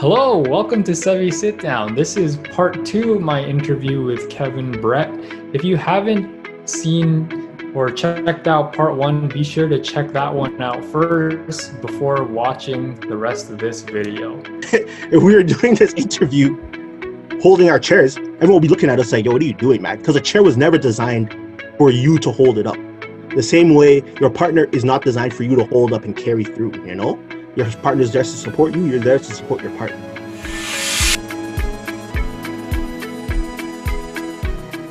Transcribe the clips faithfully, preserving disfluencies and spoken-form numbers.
Hello, welcome to Sevi Sit Down. This is part two of my interview with Kevin Brett. If you haven't seen or checked out part one, be sure to check that one out first before watching the rest of this video. If we were doing this interview holding our chairs, everyone will be looking at us like, yo, what are you doing, man? Because a chair was never designed for you to hold it up. The same way your partner is not designed for you to hold up and carry through, you know? Your partner's there to support you, you're there to support your partner.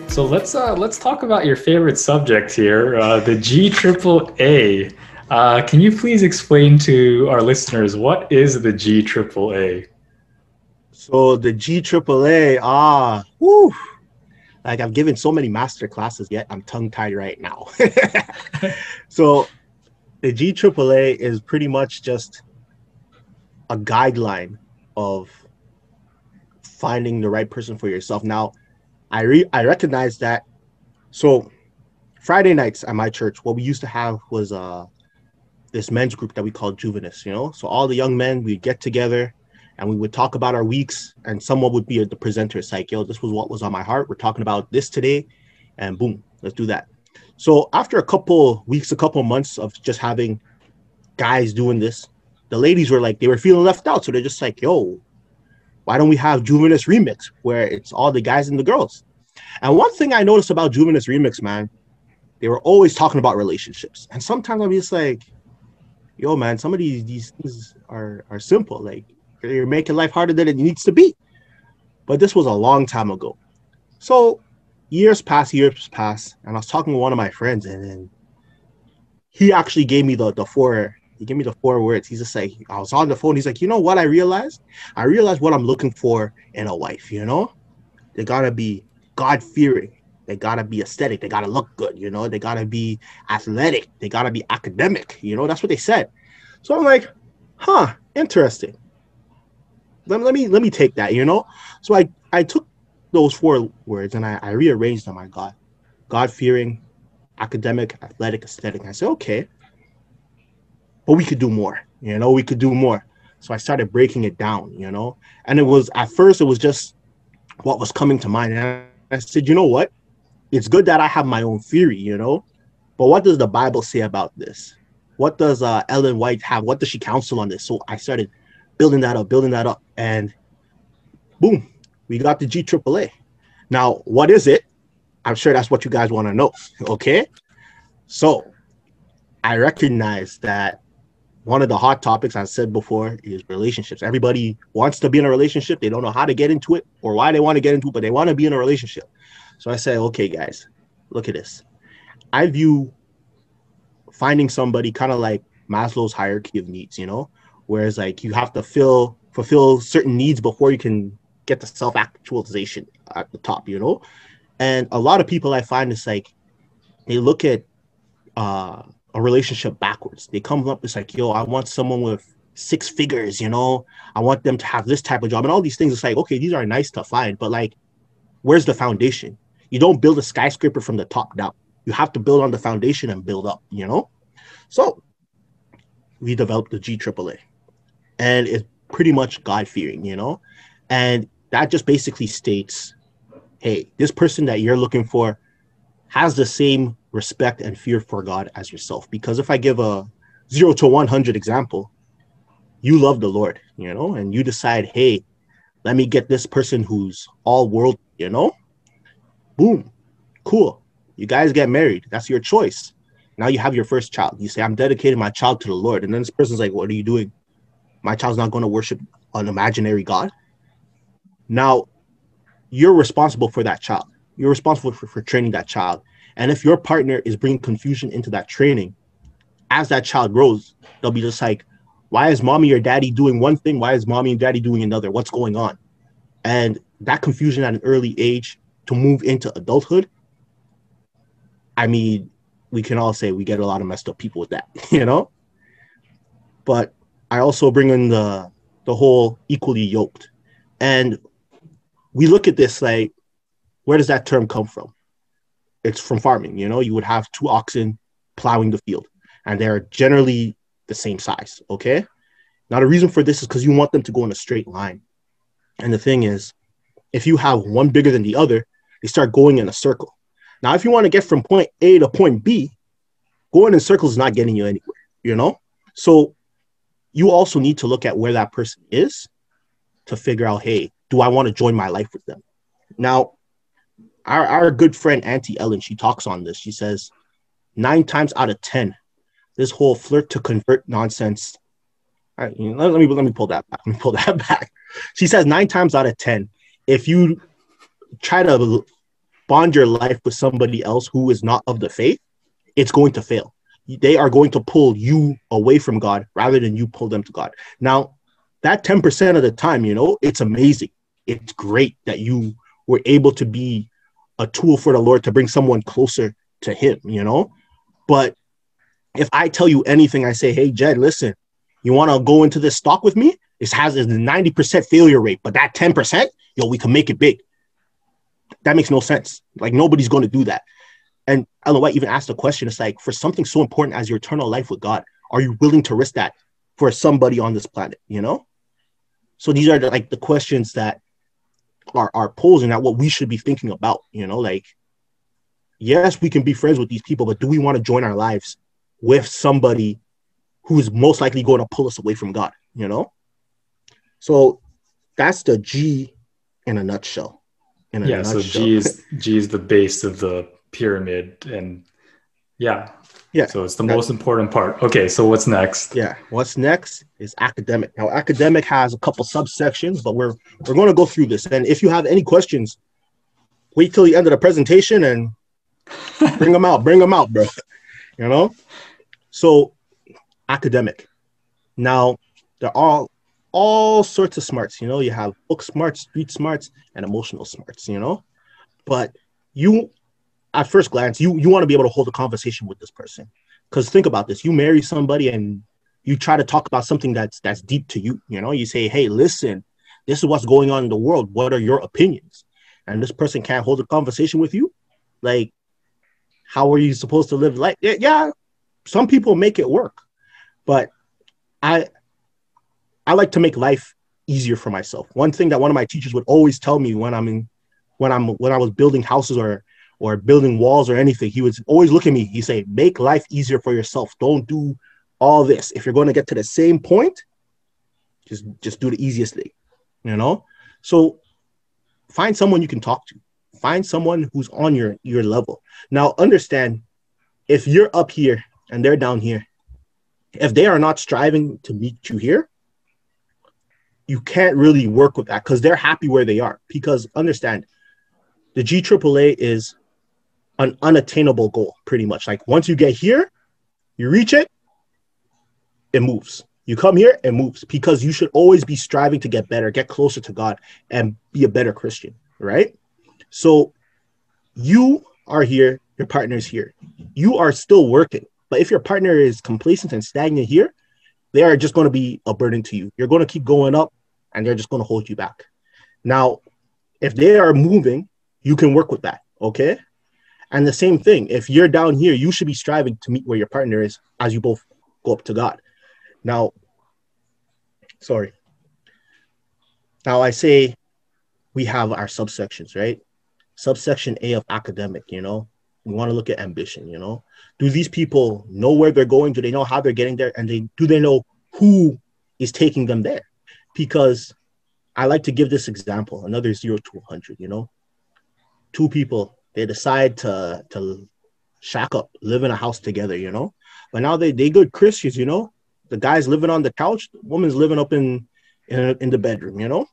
So let's uh, let's talk about your favorite subject here, uh, the G triple A. Uh, can you please explain to our listeners, what is the G triple A? So the G triple A, ah, woo. Like I've given so many master classes, yet I'm tongue-tied right now. So the G triple A is pretty much just a guideline of finding the right person for yourself. Now, I re I recognize that. So Friday nights at my church, what we used to have was uh, this men's group that we called Juvenis, you know? So all the young men, we'd get together and we would talk about our weeks, and someone would be the presenter. It's like, yo, this was what was on my heart. We're talking about this today, and boom, let's do that. So after a couple weeks, a couple months of just having guys doing this, the ladies were like, they were feeling left out. So they're just like, yo, why don't we have Juvenis Remix, where it's all the guys and the girls? And one thing I noticed about Juvenis Remix, man, they were always talking about relationships. And sometimes I'll be just like, yo, man, some of these, these things are, are simple. Like, you're making life harder than it needs to be. But this was a long time ago. So years pass, years pass. And I was talking to one of my friends, and then he actually gave me the, the four He gave me the four words. He's just like, I was on the phone. He's like, you know what I realized? I realized what I'm looking for in a wife, you know? They gotta be God-fearing. They gotta be aesthetic. They gotta look good, you know? They gotta be athletic. They gotta be academic, you know? That's what they said. So I'm like, huh, interesting. Let, let me let me take that, you know? So I, I took those four words and I, I rearranged them. I got God-fearing, academic, athletic, aesthetic. And I said, okay. But we could do more, you know, we could do more. So I started breaking it down, you know, and it was at first, it was just what was coming to mind. And I said, you know what, it's good that I have my own theory, you know, but what does the Bible say about this? What does uh, Ellen White have? What does she counsel on this? So I started building that up, building that up, and boom, we got the G triple A. Now, what is it? I'm sure that's what you guys want to know. Okay. So I recognize that one of the hot topics I said before is relationships. Everybody wants to be in a relationship. They don't know how to get into it or why they want to get into it, but they want to be in a relationship. So I say, okay, guys, look at this. I view finding somebody kind of like Maslow's hierarchy of needs, you know, whereas like you have to fill, fulfill certain needs before you can get the self-actualization at the top, you know? And a lot of people I find is like, they look at, uh, a relationship backwards. They come up, it's like, yo, I want someone with six figures, you know, I want them to have this type of job and all these things. It's like, okay, these are nice to find, but like, where's the foundation? You don't build a skyscraper from the top down. You have to build on the foundation and build up, you know? So we developed the G triple A, and it's pretty much God-fearing, you know? And that just basically states, hey, this person that you're looking for has the same respect and fear for God as yourself. Because if I give a zero to one hundred example, you love the Lord, you know, and you decide, hey, let me get this person who's all world, you know, boom, cool. You guys get married. That's your choice. Now you have your first child. You say, I'm dedicating my child to the Lord. And then this person's like, what are you doing? My child's not going to worship an imaginary God. Now you're responsible for that child. You're responsible for, for training that child. And if your partner is bringing confusion into that training, as that child grows, they'll be just like, why is mommy or daddy doing one thing? Why is mommy and daddy doing another? What's going on? And that confusion at an early age to move into adulthood, I mean, we can all say we get a lot of messed up people with that, you know? But I also bring in the, the whole equally yoked. And we look at this like, where does that term come from? It's from farming, you know, you would have two oxen plowing the field, and they're generally the same size, okay? Now, the reason for this is because you want them to go in a straight line. And the thing is, if you have one bigger than the other, they start going in a circle. Now, if you want to get from point A to point B, going in circles is not getting you anywhere, you know? So you also need to look at where that person is to figure out, hey, do I want to join my life with them? Now, our, our good friend, Auntie Ellen, she talks on this. She says, nine times out of ten, this whole flirt to convert nonsense. All right, you know, let me let me pull that back. Let me pull that back. She says nine times out of ten, if you try to bond your life with somebody else who is not of the faith, it's going to fail. They are going to pull you away from God rather than you pull them to God. Now, that ten percent of the time, you know, it's amazing. It's great that you were able to be a tool for the Lord to bring someone closer to him, you know. But if I tell you anything, I say, hey, Jed, listen, you want to go into this stock with me? It has a ninety percent failure rate, but that ten percent, yo, we can make it big. That makes no sense. Like, nobody's going to do that. And Ellen White even asked the question, it's like, for something so important as your eternal life with God, are you willing to risk that for somebody on this planet, you know? So these are the, like the questions that are, are posed and that what we should be thinking about, you know, like, yes, we can be friends with these people, but do we want to join our lives with somebody who is most likely going to pull us away from God, you know? So that's the G in a nutshell. In a yeah, nutshell. So G is, G is the base of the pyramid. And yeah. Yeah. So it's the most important part. Okay, so what's next? Yeah, what's next is academic. Now, academic has a couple subsections, but we're, we're going to go through this. And if you have any questions, wait till the end of the presentation and bring them out, bring them out, bro. You know? So academic. Now, there are all sorts of smarts, you know? You have book smarts, street smarts, and emotional smarts, you know? But you, at first glance, you, you want to be able to hold a conversation with this person. Because think about this. You marry somebody and you try to talk about something that's, that's deep to you, you know? You say, hey, listen, this is what's going on in the world. What are your opinions? And this person can't hold a conversation with you? Like, how are you supposed to live life? Yeah, some people make it work, but I I like to make life easier for myself. One thing that one of my teachers would always tell me when I'm in, when I'm when I was building houses or or building walls or anything, he would always look at me. He'd say, "Make life easier for yourself. Don't do all this. If you're going to get to the same point, just just do the easiest thing." You know? So find someone you can talk to. Find someone who's on your, your level. Now, understand, if you're up here and they're down here, if they are not striving to meet you here, you can't really work with that because they're happy where they are. Because understand, the G A A A is an unattainable goal, pretty much. Like, once you get here, you reach it, it moves. You come here, it moves. Because you should always be striving to get better, get closer to God, and be a better Christian, right? So you are here, your partner is here. You are still working. But if your partner is complacent and stagnant here, they are just going to be a burden to you. You're going to keep going up and they're just going to hold you back. Now, if they are moving, you can work with that, okay? And the same thing, if you're down here, you should be striving to meet where your partner is as you both go up to God. Now, sorry. Now I say we have our subsections, right? Subsection A of academic, you know, we want to look at ambition, you know, do these people know where they're going? Do they know how they're getting there? And they, do they know who is taking them there? Because I like to give this example, another zero to one hundred, you know, two people, they decide to, to shack up, live in a house together, you know, but now they, they good Christians, you know, the guy's living on the couch, the woman's living up in, in, in the bedroom, you know,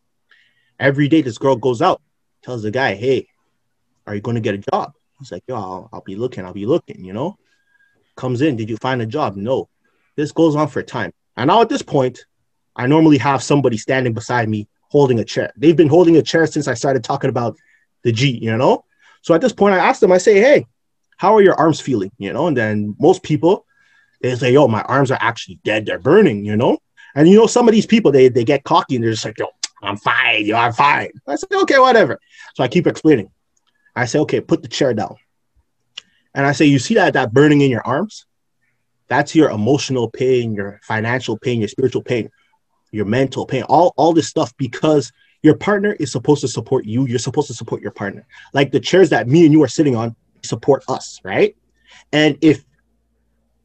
every day this girl goes out, tells the guy, hey, are you going to get a job? He's like, yo, I'll, I'll be looking. I'll be looking, you know, comes in. Did you find a job? No, this goes on for time. And now at this point, I normally have somebody standing beside me holding a chair. They've been holding a chair since I started talking about the G, you know? So at this point I asked them, I say, hey, how are your arms feeling? You know? And then most people, they say, yo, my arms are actually dead. They're burning, you know? And you know, some of these people, they, they get cocky and they're just like, yo, I'm fine. Yo, I'm fine. I said, okay, whatever. So I keep explaining. I say, okay, put the chair down. And I say, you see that, that burning in your arms? That's your emotional pain, your financial pain, your spiritual pain. your mental pain, all, all this stuff, because your partner is supposed to support you. You're supposed to support your partner. Like the chairs that me and you are sitting on support us, right? And if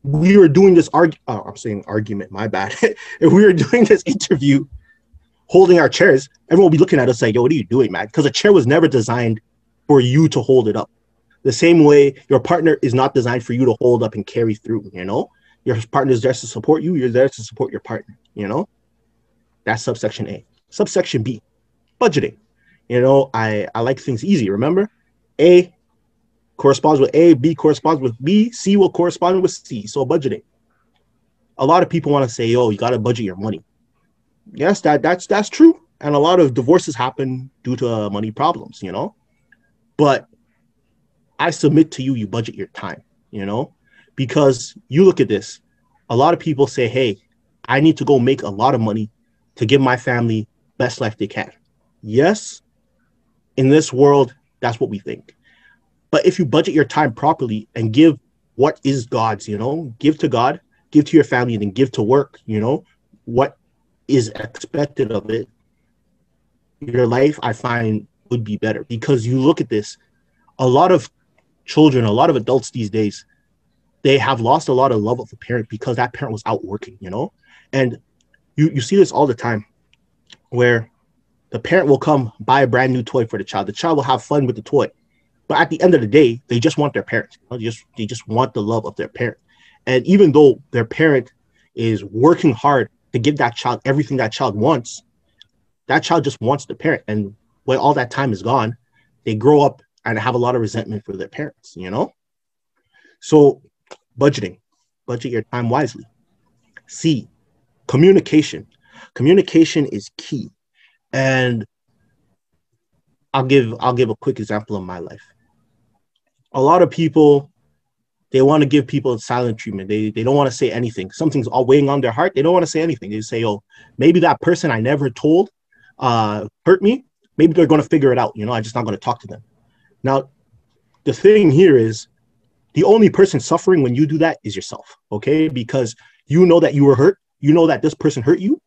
we were doing this argument, oh, I'm saying argument, my bad. If we were doing this interview, holding our chairs, everyone will be looking at us like, yo, what are you doing, man? Because a chair was never designed for you to hold it up. The same way your partner is not designed for you to hold up and carry through, you know? Your partner is there to support you. You're there to support your partner, you know? That's subsection A. Subsection B, budgeting. You know, I, I like things easy, remember? A corresponds with A, B corresponds with B, C will correspond with C, so budgeting. A lot of people want to say, yo, you got to budget your money. Yes, that, that's, that's true. And a lot of divorces happen due to uh, money problems, you know? But I submit to you, you budget your time, you know? Because you look at this, a lot of people say, hey, I need to go make a lot of money to give my family best life they can. Yes, in this world, that's what we think. But if you budget your time properly and give what is God's, you know, give to God, give to your family, and then give to work, you know, what is expected of it, your life, I find, would be better. Because you look at this, a lot of children, a lot of adults these days, they have lost a lot of love of a parent because that parent was out working, you know? And you, you see this all the time where the parent will come buy a brand new toy for the child. The child will have fun with the toy. But at the end of the day, they just want their parents. You know? They just, they just want the love of their parent. And even though their parent is working hard to give that child everything that child wants, that child just wants the parent. And when all that time is gone, they grow up and have a lot of resentment for their parents, you know? So budgeting, budget your time wisely. C, communication. Communication is key. And I'll give, I'll give a quick example of my life. A lot of people, they want to give people silent treatment. They, they don't want to say anything. Something's all weighing on their heart. They don't want to say anything. They say, oh, maybe that person I never told uh, hurt me. Maybe they're going to figure it out. You know, I'm just not going to talk to them. Now, the thing here is, the only person suffering when you do that is yourself, okay? Because you know that you were hurt. You know that this person hurt you,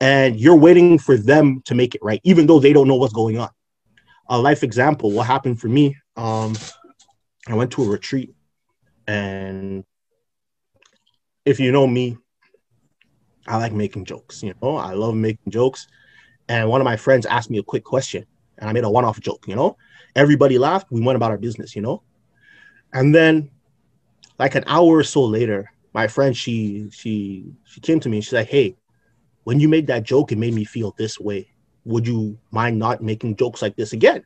and you're waiting for them to make it right, even though they don't know what's going on. A life example, what happened for me, um, I went to a retreat, and if you know me, I like making jokes, you know? I love making jokes, and one of my friends asked me a quick question, and I made a one-off joke, you know? Everybody laughed. We went about our business, you know? And then like an hour or so later, my friend, she, she, she came to me and she's like, hey, when you made that joke, it made me feel this way. Would you mind not making jokes like this again?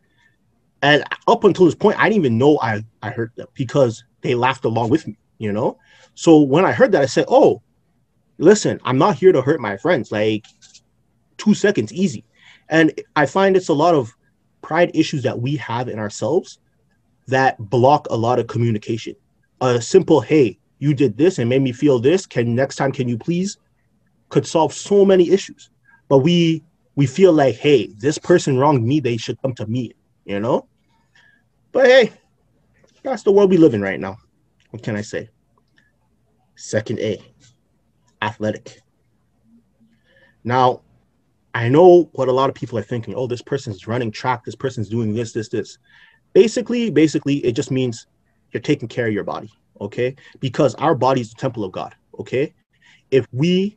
And up until this point, I didn't even know I, I hurt them because they laughed along with me, you know? So when I heard that, I said, oh, listen, I'm not here to hurt my friends. Like two seconds, easy. And I find it's a lot of pride issues that we have in ourselves that block a lot of communication. A simple, hey, you did this and made me feel this. Can next time, can you please? Could solve so many issues. But we we feel like, hey, this person wronged me. They should come to me, you know? But hey, that's the world we live in right now. What can I say? Second A, athletic. Now, I know what a lot of people are thinking. Oh, this person's running track. This person's doing this, this, this. Basically, basically, it just means you're taking care of your body, okay? Because our body is the temple of God, okay? If we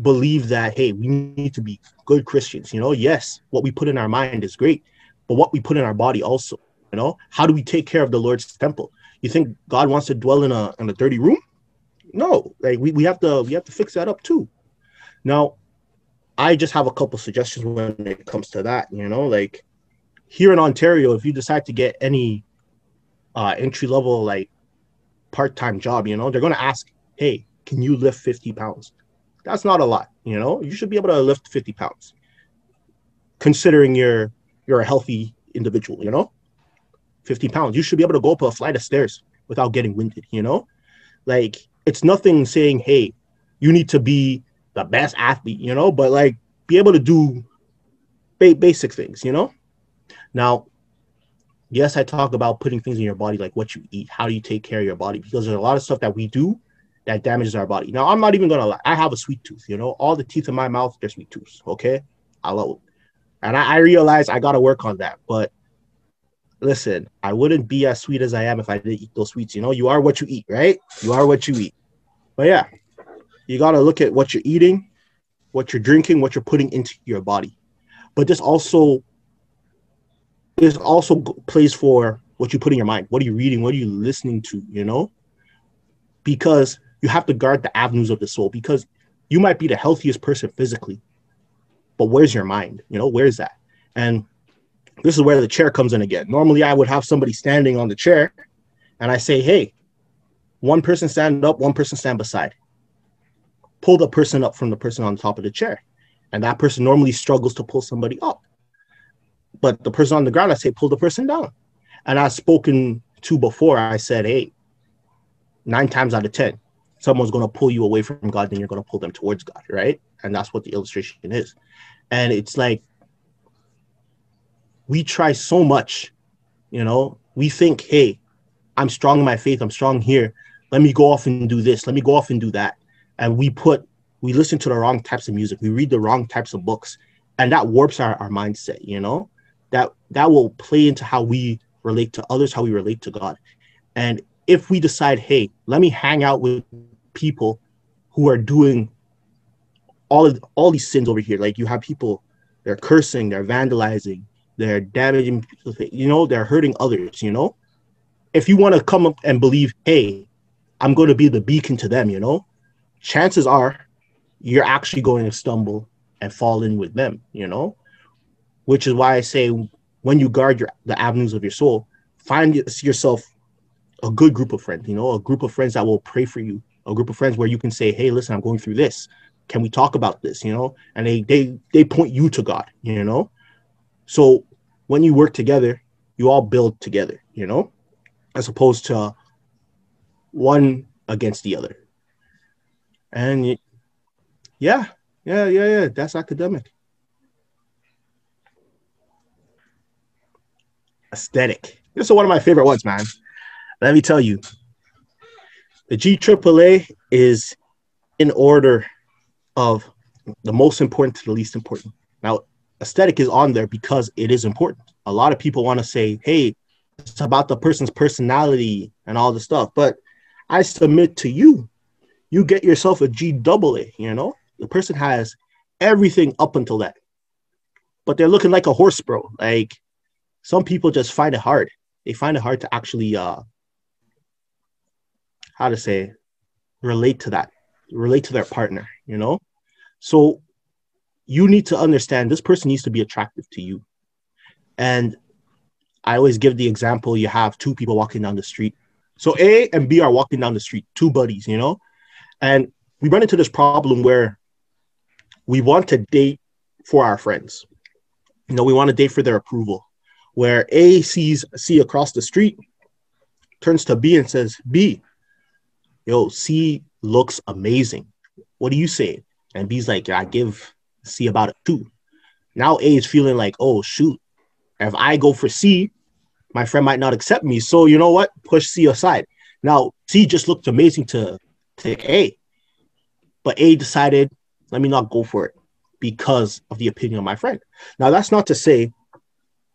believe that, hey, we need to be good Christians, you know, yes, what we put in our mind is great, but what we put in our body also, you know? How do we take care of the Lord's temple? You think God wants to dwell in a, in a dirty room? No, like we, we have to, we have to fix that up too. Now, I just have a couple suggestions when it comes to that, you know, like, here in Ontario, if you decide to get any uh, entry-level, like, part-time job, you know, they're going to ask, hey, can you lift fifty pounds? That's not a lot, you know? You should be able to lift fifty pounds, considering you're, you're a healthy individual, you know? fifty pounds. You should be able to go up a flight of stairs without getting winded, you know? Like, it's nothing saying, hey, you need to be the best athlete, you know? But, like, be able to do ba- basic things, you know? Now, yes, I talk about putting things in your body, like what you eat, how do you take care of your body? Because there's a lot of stuff that we do that damages our body. Now, I'm not even going to lie. I have a sweet tooth, you know. All the teeth in my mouth, they're sweet tooths, okay? I love it. And I, I realize I got to work on that. But listen, I wouldn't be as sweet as I am if I didn't eat those sweets, you know. You are what you eat, right? You are what you eat. But, yeah, you got to look at what you're eating, what you're drinking, what you're putting into your body. But this also this also plays for what you put in your mind. What are you reading? What are you listening to, you know? Because you have to guard the avenues of the soul, because you might be the healthiest person physically, but where's your mind? You know, where's that? And this is where the chair comes in again. Normally, I would have somebody standing on the chair, and I say, hey, one person stand up, one person stand beside. Pull the person up from the person on top of the chair. And that person normally struggles to pull somebody up. But the person on the ground, I say, pull the person down. And I've spoken to before, I said, hey, nine times out of ten, someone's going to pull you away from God, then you're going to pull them towards God, right? And that's what the illustration is. And it's like, we try so much, you know, we think, hey, I'm strong in my faith, I'm strong here, let me go off and do this, let me go off and do that. And we put, we listen to the wrong types of music. We read the wrong types of books. And that warps our, our mindset, you know, that that will play into how we relate to others, how we relate to God. And if we decide, hey, let me hang out with people who are doing all of all these sins over here. Like, you have people, they're cursing, they're vandalizing, they're damaging, you know, they're hurting others, you know. If you want to come up and believe, hey, I'm going to be the beacon to them, you know, chances are you're actually going to stumble and fall in with them, you know, which is why I say when you guard your, the avenues of your soul, find yourself a good group of friends, you know, a group of friends that will pray for you, a group of friends where you can say, hey, listen, I'm going through this. Can we talk about this? You know, and they, they, they point you to God, you know. So when you work together, you all build together, you know, as opposed to one against the other. And yeah, yeah, yeah, yeah. That's academic. Aesthetic. This is one of my favorite ones, man. Let me tell you. The G triple A is in order of the most important to the least important. Now, aesthetic is on there because it is important. A lot of people want to say, hey, it's about the person's personality and all this stuff. But I submit to you, you get yourself a G double A, you know? The person has everything up until that. But they're looking like a horse, bro. Like, some people just find it hard. They find it hard to actually, uh, how to say, relate to that, relate to their partner, you know? So you need to understand this person needs to be attractive to you. And I always give the example, you have two people walking down the street. So A and B are walking down the street, two buddies, you know? And we run into this problem where we want to date for our friends. You know, we want to date for their approval. Where A sees C across the street, turns to B and says, B, yo, C looks amazing. What do you say? And B's like, yeah, I give C about a two. Now A is feeling like, oh, shoot. If I go for C, my friend might not accept me. So you know what? Push C aside. Now, C just looked amazing to to A, but A decided, let me not go for it because of the opinion of my friend. Now, that's not to say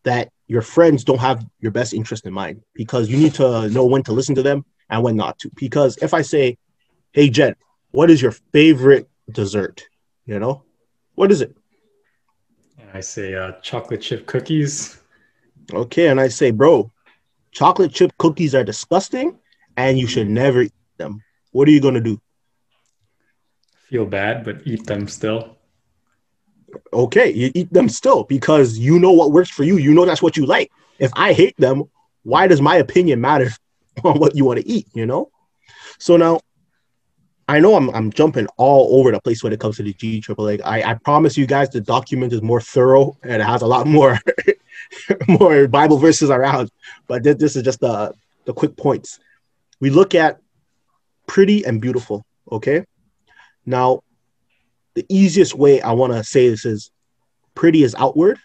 that your friends don't have your best interest in mind, because you need to know when to listen to them and when not to. Because if I say, hey, Jen, what is your favorite dessert? You know, what is it? And I say uh, chocolate chip cookies. Okay. And I say, bro, chocolate chip cookies are disgusting and you should never eat them. What are you going to do? Feel bad, but eat them still. Okay, you eat them still because you know what works for you. You know that's what you like. If I hate them, why does my opinion matter on what you want to eat, you know? So now, I know I'm, I'm jumping all over the place when it comes to the G triple A. I, I promise you guys the document is more thorough and it has a lot more, more Bible verses around. But this, this is just the, the quick points. We look at pretty and beautiful, okay? Now, the easiest way I want to say this is pretty is outward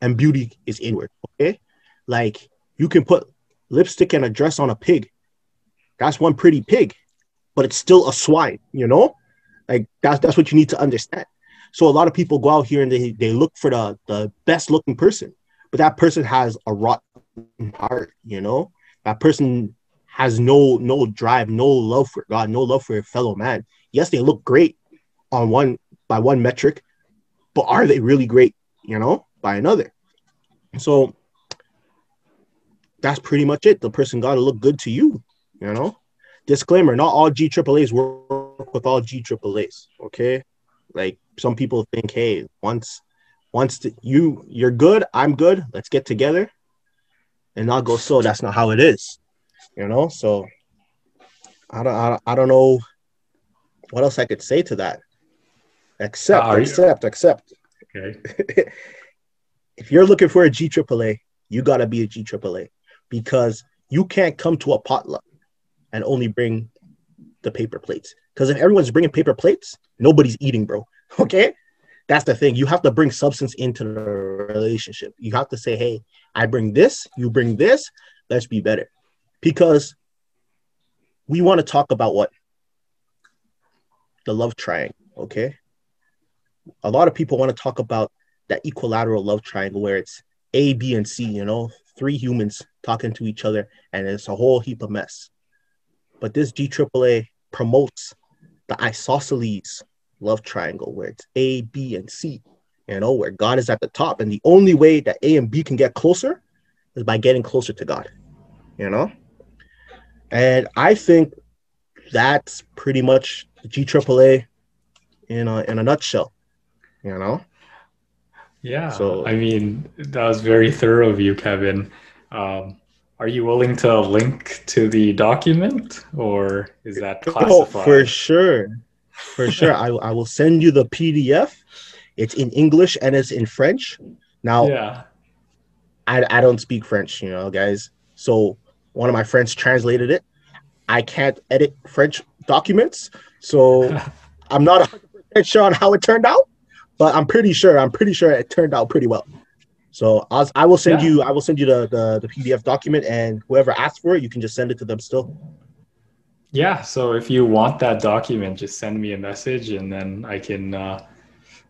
and beauty is inward, okay? Like, you can put lipstick and a dress on a pig. That's one pretty pig. but it's still a swipe, you know? Like, that's, that's what you need to understand. So a lot of people go out here and they, they look for the, the best looking person, but that person has a rotten heart, you know? That person has no, no drive, no love for God, no love for your fellow man. Yes, they look great on one, by one metric, but are they really great, you know, by another? So that's pretty much it. The person got to look good to you, you know? Disclaimer, not all G A A As work with all G A A As, okay? Like, some people think, hey, once once the, you, you're good, I'm good, let's get together and not go. So that's not how it is, you know? So I don't, I don't, I don't know what else I could say to that. Accept, uh, accept, accept. Okay. If you're looking for a G A A A, you got to be a G A A A, because you can't come to a potluck and only bring the paper plates. Because if everyone's bringing paper plates, nobody's eating, bro. Okay? That's the thing. You have to bring substance into the relationship. You have to say, hey, I bring this, you bring this, let's be better. Because we want to talk about what? The love triangle, okay? A lot of people want to talk about that equilateral love triangle where it's A, B, and C, you know, three humans talking to each other, and it's a whole heap of mess. But this G A A A promotes the isosceles love triangle where it's A, B, and C, you know, where God is at the top. And the only way that A and B can get closer is by getting closer to God, you know? And I think that's pretty much the G A A A in a, in a nutshell, you know? Yeah. So, I mean, that was very thorough of you, Kevin. Um, Are you willing to link to the document, or is that classified? Oh, for sure. For sure. I, I will send you the P D F. It's in English and it's in French. Now, yeah. I, I don't speak French, you know, guys. So one of my friends translated it. I can't edit French documents. So I'm not one hundred percent sure on how it turned out, but I'm pretty sure. I'm pretty sure it turned out pretty well. So I, was, I will send yeah. you. I will send you the, the the P D F document, and whoever asks for it, you can just send it to them still. Yeah. So if you want that document, just send me a message, and then I can uh,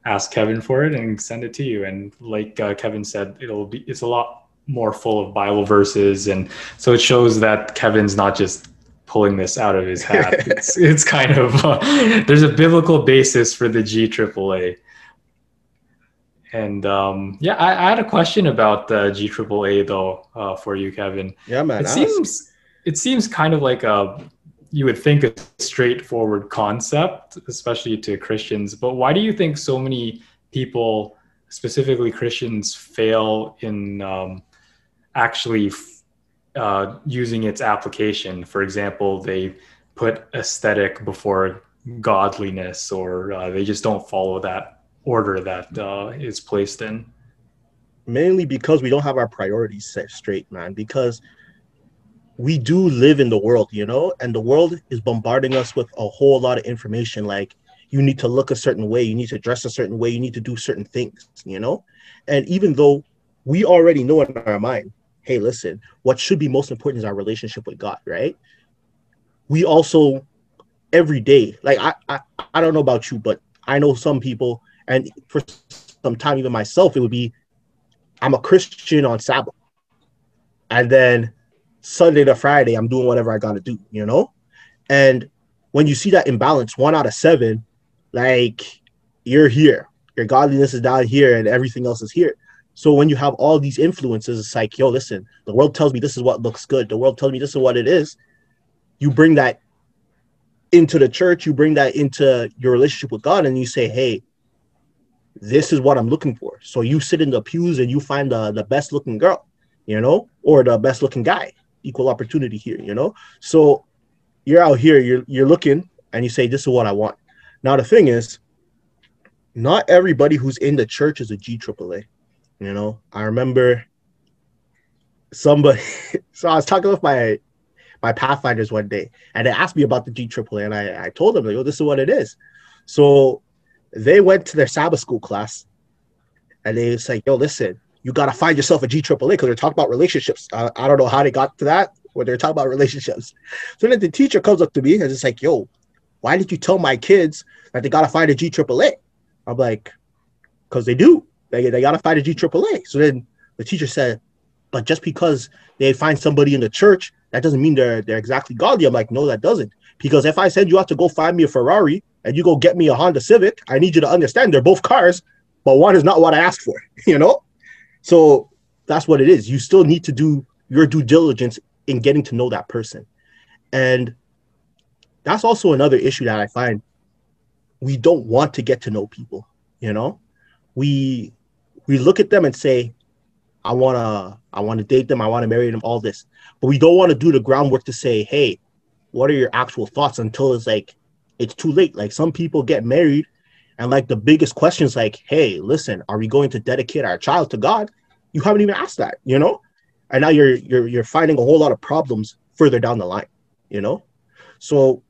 ask Kevin for it and send it to you. And like uh, Kevin said, it'll be it's a lot more full of Bible verses, and so it shows that Kevin's not just pulling this out of his hat. it's it's kind of uh, there's a biblical basis for the G A A A. And um, yeah, I, I had a question about the G A A A though uh, for you, Kevin. Yeah, man. It ask. seems it seems kind of like a you would think a straightforward concept, especially to Christians. But why do you think so many people, specifically Christians, fail in um, actually uh, using its application? For example, they put aesthetic before godliness, or uh, they just don't follow that order that uh, is placed in? Mainly because we don't have our priorities set straight, man, because we do live in the world, you know, and the world is bombarding us with a whole lot of information. Like, you need to look a certain way, you need to dress a certain way, you need to do certain things, you know? And even though we already know in our mind, hey, listen, what should be most important is our relationship with God, right? We also, every day, like, I, I, I don't know about you, but I know some people, and for some time, even myself, it would be, I'm a Christian on Sabbath. And then Sunday to Friday, I'm doing whatever I got to do, you know? And when you see that imbalance, one out of seven, like, you're here. Your godliness is down here and everything else is here. So when you have all these influences, it's like, yo, listen, the world tells me this is what looks good. The world tells me this is what it is. You bring that into the church. You bring that into your relationship with God, and you say, hey, this is what I'm looking for. So you sit in the pews and you find the, the best looking girl, you know, or the best looking guy, equal opportunity here, you know? So you're out here, you're, you're looking and you say, this is what I want. Now, the thing is, not everybody who's in the church is a G A A A, you know? I remember somebody, so I was talking with my, my Pathfinders one day, and they asked me about the G A A A, and I, I told them, like, oh, this is what it is. So they went to their Sabbath school class, and they was like, yo, listen, you got to find yourself a G A A A, because they're talking about relationships. Uh, I don't know how they got to that, when they're talking about relationships. So then the teacher comes up to me and it's like, yo, why did you tell my kids that they got to fight a G triple A? I'm like, because they do. They, they got to fight a G triple A. So then the teacher said, but just because they find somebody in the church, that doesn't mean they're they're exactly godly. I'm like, no, that doesn't. Because if I said you have to go find me a Ferrari and you go get me a Honda Civic, I need you to understand they're both cars, but one is not what I asked for, you know? So that's what it is. You still need to do your due diligence in getting to know that person. And that's also another issue that I find. We don't want to get to know people, you know? We we look at them and say, I want to I want to date them, I want to marry them, all this. But we don't want to do the groundwork to say, hey, what are your actual thoughts, until it's like, it's too late. Like, some people get married and like the biggest questions, like, hey, listen, are we going to dedicate our child to God? You haven't even asked that, you know? And now you're you're you're finding a whole lot of problems further down the line, you know? So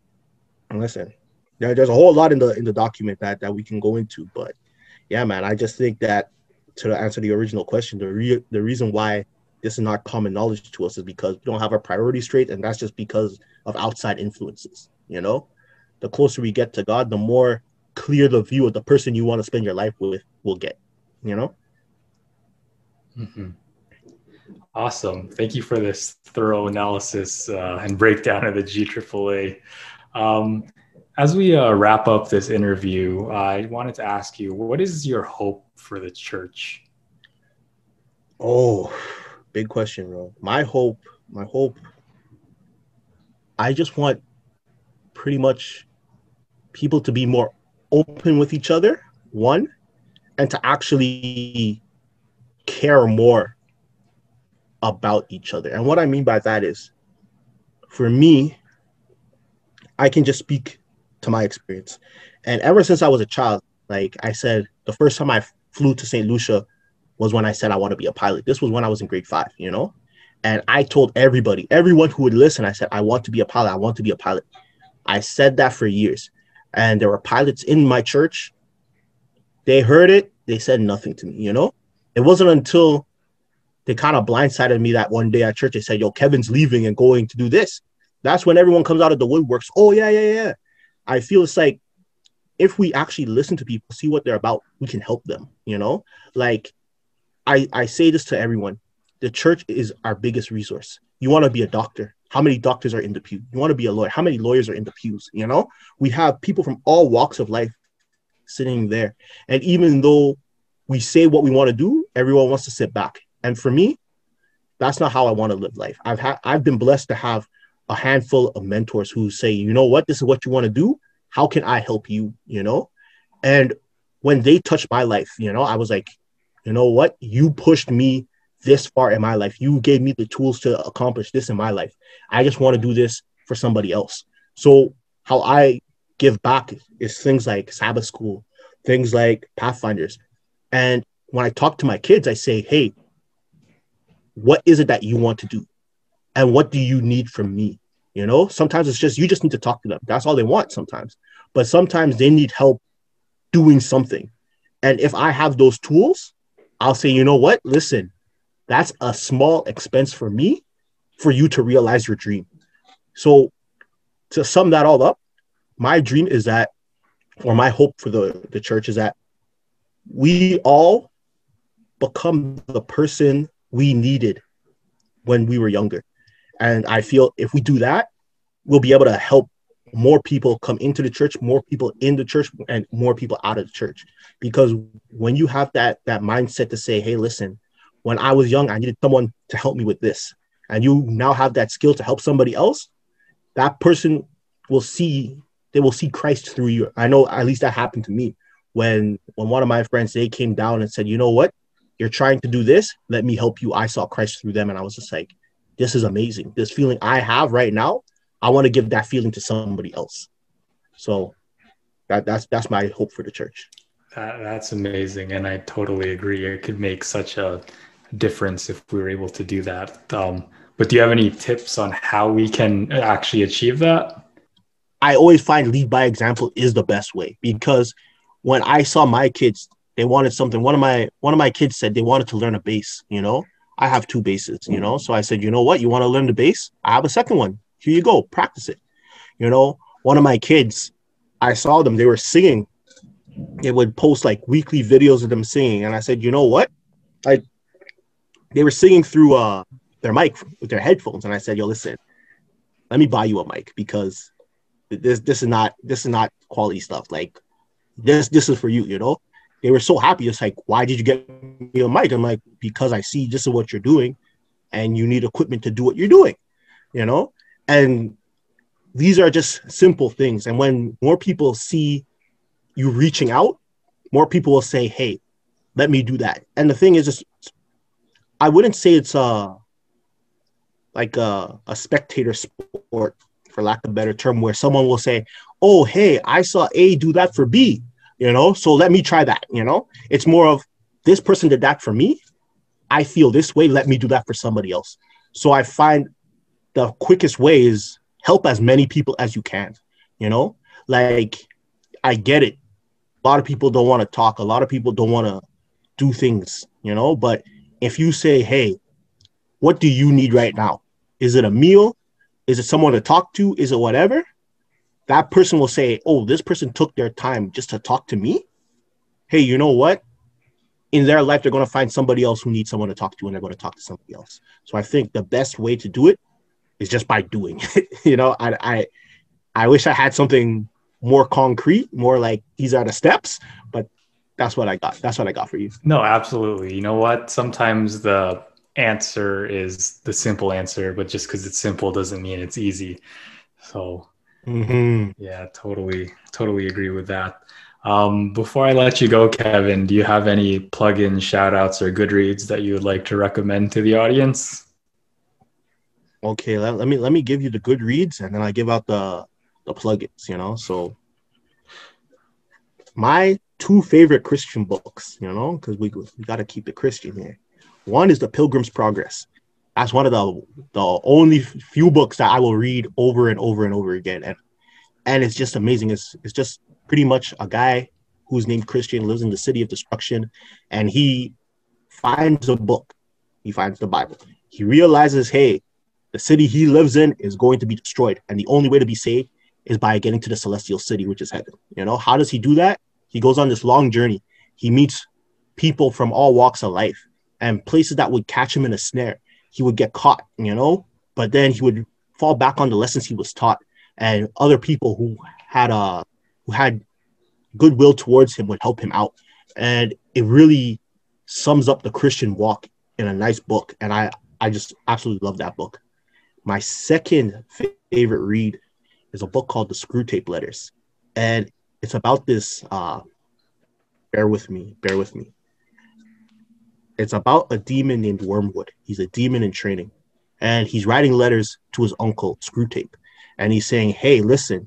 listen, there, there's a whole lot in the in the document that, that we can go into. But yeah, man, I just think that, to answer the original question, the re the reason why this is not common knowledge to us is because we don't have our priorities straight, and that's just because of outside influences. You know, the closer we get to God, the more clear the view of the person you want to spend your life with will get. You know. Mm-hmm. Awesome. Thank you for this thorough analysis uh, and breakdown of the G triple A. Um, As we uh, wrap up this interview, uh, I wanted to ask you, what is your hope for the church? Oh, big question, bro. My hope, my hope, I just want pretty much people to be more open with each other, one, and to actually care more about each other. And what I mean by that is, for me, I can just speak to my experience. And ever since I was a child, like I said, the first time I flew to Saint Lucia was when I said I want to be a pilot. This was when I was in grade five, you know? And I told everybody, everyone who would listen, I said, I want to be a pilot. I want to be a pilot. I said that for years. And there were pilots in my church. They heard it. They said nothing to me, you know? It wasn't until they kind of blindsided me that one day at church, they said, yo, Kevin's leaving and going to do this. That's when everyone comes out of the woodworks. Oh, yeah, yeah, yeah. I feel it's like, if we actually listen to people, see what they're about, we can help them, you know? Like, I, I say this to everyone. The church is our biggest resource. You want to be a doctor. How many doctors are in the pew? You want to be a lawyer. How many lawyers are in the pews, you know? We have people from all walks of life sitting there. And even though we say what we want to do, everyone wants to sit back. And for me, that's not how I want to live life. I've had, I've been blessed to have a handful of mentors who say, you know what, this is what you want to do. How can I help you? You know? And when they touched my life, you know, I was like, you know what, you pushed me this far in my life. You gave me the tools to accomplish this in my life. I just want to do this for somebody else. So how I give back is things like Sabbath school, things like Pathfinders. And when I talk to my kids, I say, hey, what is it that you want to do? And what do you need from me? You know, sometimes it's just, you just need to talk to them. That's all they want sometimes. But sometimes they need help doing something. And if I have those tools, I'll say, you know what? Listen, that's a small expense for me, for you to realize your dream. So to sum that all up, my dream is that, or my hope for the, the church is that we all become the person we needed when we were younger. And I feel if we do that, we'll be able to help more people come into the church, more people in the church, and more people out of the church. Because when you have that, that mindset to say, hey, listen, when I was young, I needed someone to help me with this. And you now have that skill to help somebody else. That person will see, they will see Christ through you. I know at least that happened to me when, when one of my friends, they came down and said, you know what, you're trying to do this. Let me help you. I saw Christ through them. And I was just like, this is amazing. This feeling I have right now, I want to give that feeling to somebody else. So that, that's that's my hope for the church. That, that's amazing. And I totally agree. It could make such a difference if we were able to do that. Um, but do you have any tips on how we can actually achieve that? I always find lead by example is the best way, because when I saw my kids, they wanted something. One of my, one of my kids said they wanted to learn a bass, you know? I have two basses, you know? So I said, you know what? You want to learn the bass? I have a second one. Here you go. Practice it. You know, one of my kids, I saw them, they were singing. They would post like weekly videos of them singing. And I said, you know what? I, they were singing through uh, their mic with their headphones. And I said, yo, listen, let me buy you a mic, because this this is not this is not quality stuff. Like this this is for you, you know? They were so happy. It's like, why did you get me a mic? I'm like, because I see this is what you're doing and you need equipment to do what you're doing, you know? And these are just simple things. And when more people see you reaching out, more people will say, hey, let me do that. And the thing is, just, I wouldn't say it's a, like a, a spectator sport, for lack of a better term, where someone will say, oh, hey, I saw A do that for B, you know, so let me try that, you know. It's more of, this person did that for me, I feel this way, let me do that for somebody else. So I find the quickest way is help as many people as you can, you know. Like, I get it. A lot of people don't want to talk. A lot of people don't want to do things, you know. But if you say, hey, what do you need right now? Is it a meal? Is it someone to talk to? Is it whatever? That person will say, oh, this person took their time just to talk to me. Hey, you know what? In their life, they're going to find somebody else who needs someone to talk to, and they're going to talk to somebody else. So I think the best way to do it is just by doing it. You know, I, I, I wish I had something more concrete, more like these are the steps, but that's what I got. That's what I got for you. No, absolutely. You know what? Sometimes the answer is the simple answer, but just because it's simple doesn't mean it's easy. So mm-hmm. yeah, totally, totally agree with that. Um, before I let you go, Kevin, do you have any plug-in shout outs or Goodreads that you would like to recommend to the audience? Okay. Let, let me, let me give you the Goodreads, and then I give out the, the plugins, you know. So my two favorite Christian books, you know, because we, we got to keep it Christian here. One is The Pilgrim's Progress. That's one of the the only few books that I will read over and over and over again, and and it's just amazing. It's it's just pretty much a guy who's named Christian, lives in the city of destruction, and he finds a book. He finds the Bible. He realizes, hey, the city he lives in is going to be destroyed, and the only way to be saved is by getting to the celestial city, which is heaven. You know, how does he do that? He goes on this long journey. He meets people from all walks of life and places that would catch him in a snare. He would get caught, you know, but then he would fall back on the lessons he was taught, and other people who had uh, who had goodwill towards him would help him out. And it really sums up the Christian walk in a nice book. And I, I just absolutely love that book. My second favorite read is a book called The Screwtape Letters. And it's about this, uh, bear with me, bear with me. It's about a demon named Wormwood. He's a demon in training. And he's writing letters to his uncle, Screwtape. And he's saying, hey, listen,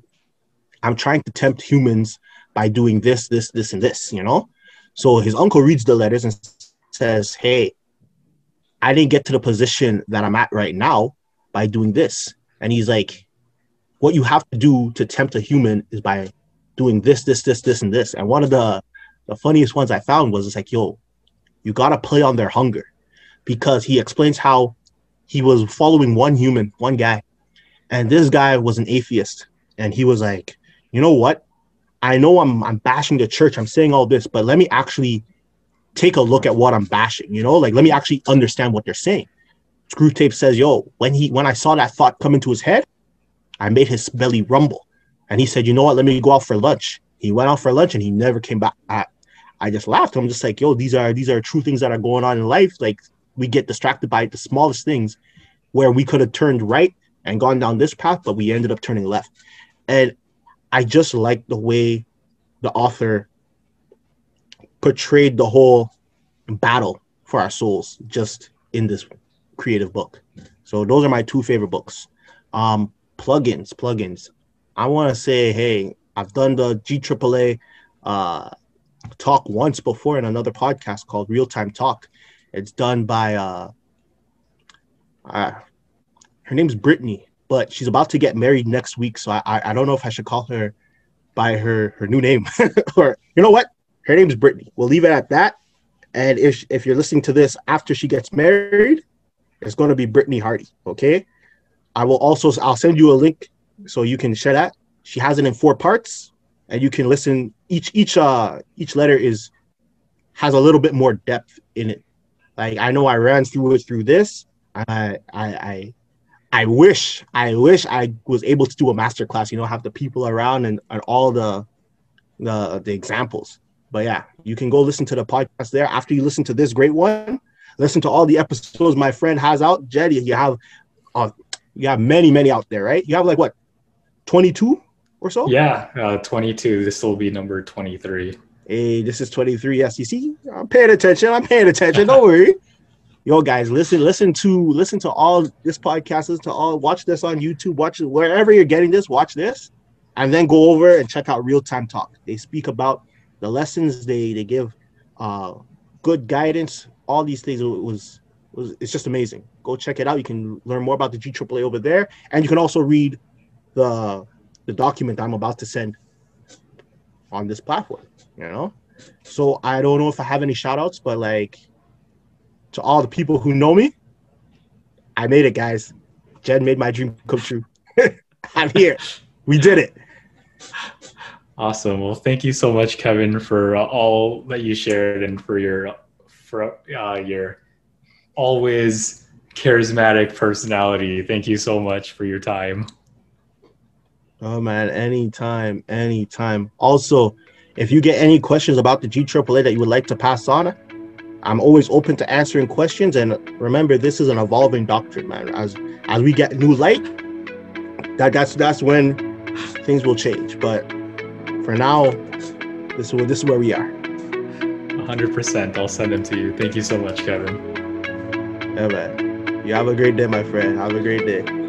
I'm trying to tempt humans by doing this, this, this, and this, you know? So his uncle reads the letters and says, hey, I didn't get to the position that I'm at right now by doing this. And he's like, what you have to do to tempt a human is by doing this, this, this, this, and this. And one of the, the funniest ones I found was, it's like, yo, you got to play on their hunger, because he explains how he was following one human, one guy. And this guy was an atheist. And he was like, you know what? I know I'm, I'm bashing the church. I'm saying all this, but let me actually take a look at what I'm bashing. You know, like, let me actually understand what they're saying. Screwtape says, yo, when he, when I saw that thought come into his head, I made his belly rumble. And he said, you know what, let me go out for lunch. He went out for lunch and he never came back. I, I just laughed. I'm just like, yo, these are these are true things that are going on in life. Like, we get distracted by the smallest things, where we could have turned right and gone down this path, but we ended up turning left. And I just like the way the author portrayed the whole battle for our souls just in this creative book. So those are my two favorite books. Um, Plugins, plugins. I want to say, hey, I've done the G triple A uh, talk once before in another podcast called Real Time Talk. It's done by, uh, uh, her name's Brittany, but she's about to get married next week. So I, I, I don't know if I should call her by her, her new name or, you know what? Her name's Brittany. We'll leave it at that. And if, if you're listening to this after she gets married, it's going to be Brittany Hardy. Okay. I will also, I'll send you a link so you can share that. She has it in four parts. and you can listen. Each each uh each letter is has a little bit more depth in it. Like, I know I ran through it through this. I I I, I wish I wish I was able to do a masterclass. You know, have the people around and, and all the the the examples. But yeah, you can go listen to the podcast there after you listen to this great one. Listen to all the episodes my friend has out. Jetty, you have uh, you have many many out there, right? You have like what, twenty-two or so? Yeah, uh, twenty-two. This will be number twenty-three. Hey, this is twenty-three. Yes, you see, I'm paying attention. I'm paying attention. Don't worry. Yo, guys, listen, listen to listen to all this podcast. Listen to all. Watch this on YouTube. Watch it wherever you're getting this. Watch this, and then go over and check out Real Time Talk. They speak about the lessons. They they give uh, good guidance. All these things, it was, it was it's just amazing. Go check it out. You can learn more about the G triple A over there, and you can also read the the document I'm about to send on this platform. You know, so I don't know if I have any shout outs, but like, to all the people who know me, I made it, guys. Jed made my dream come true. I'm here. We did it. Awesome. Well, thank you so much, Kevin, for uh, all that you shared and for your. For uh, your always charismatic personality. Thank you so much for your time. Oh man, anytime, anytime. Also, if you get any questions about the G triple A that you would like to pass on, I'm always open to answering questions. And remember, this is an evolving doctrine, man. As as we get new light, that that's that's when things will change. But for now, this is this is where we are. one hundred percent. I'll send them to you. Thank you so much, Kevin. Yeah, man. You have a great day, my friend. Have a great day.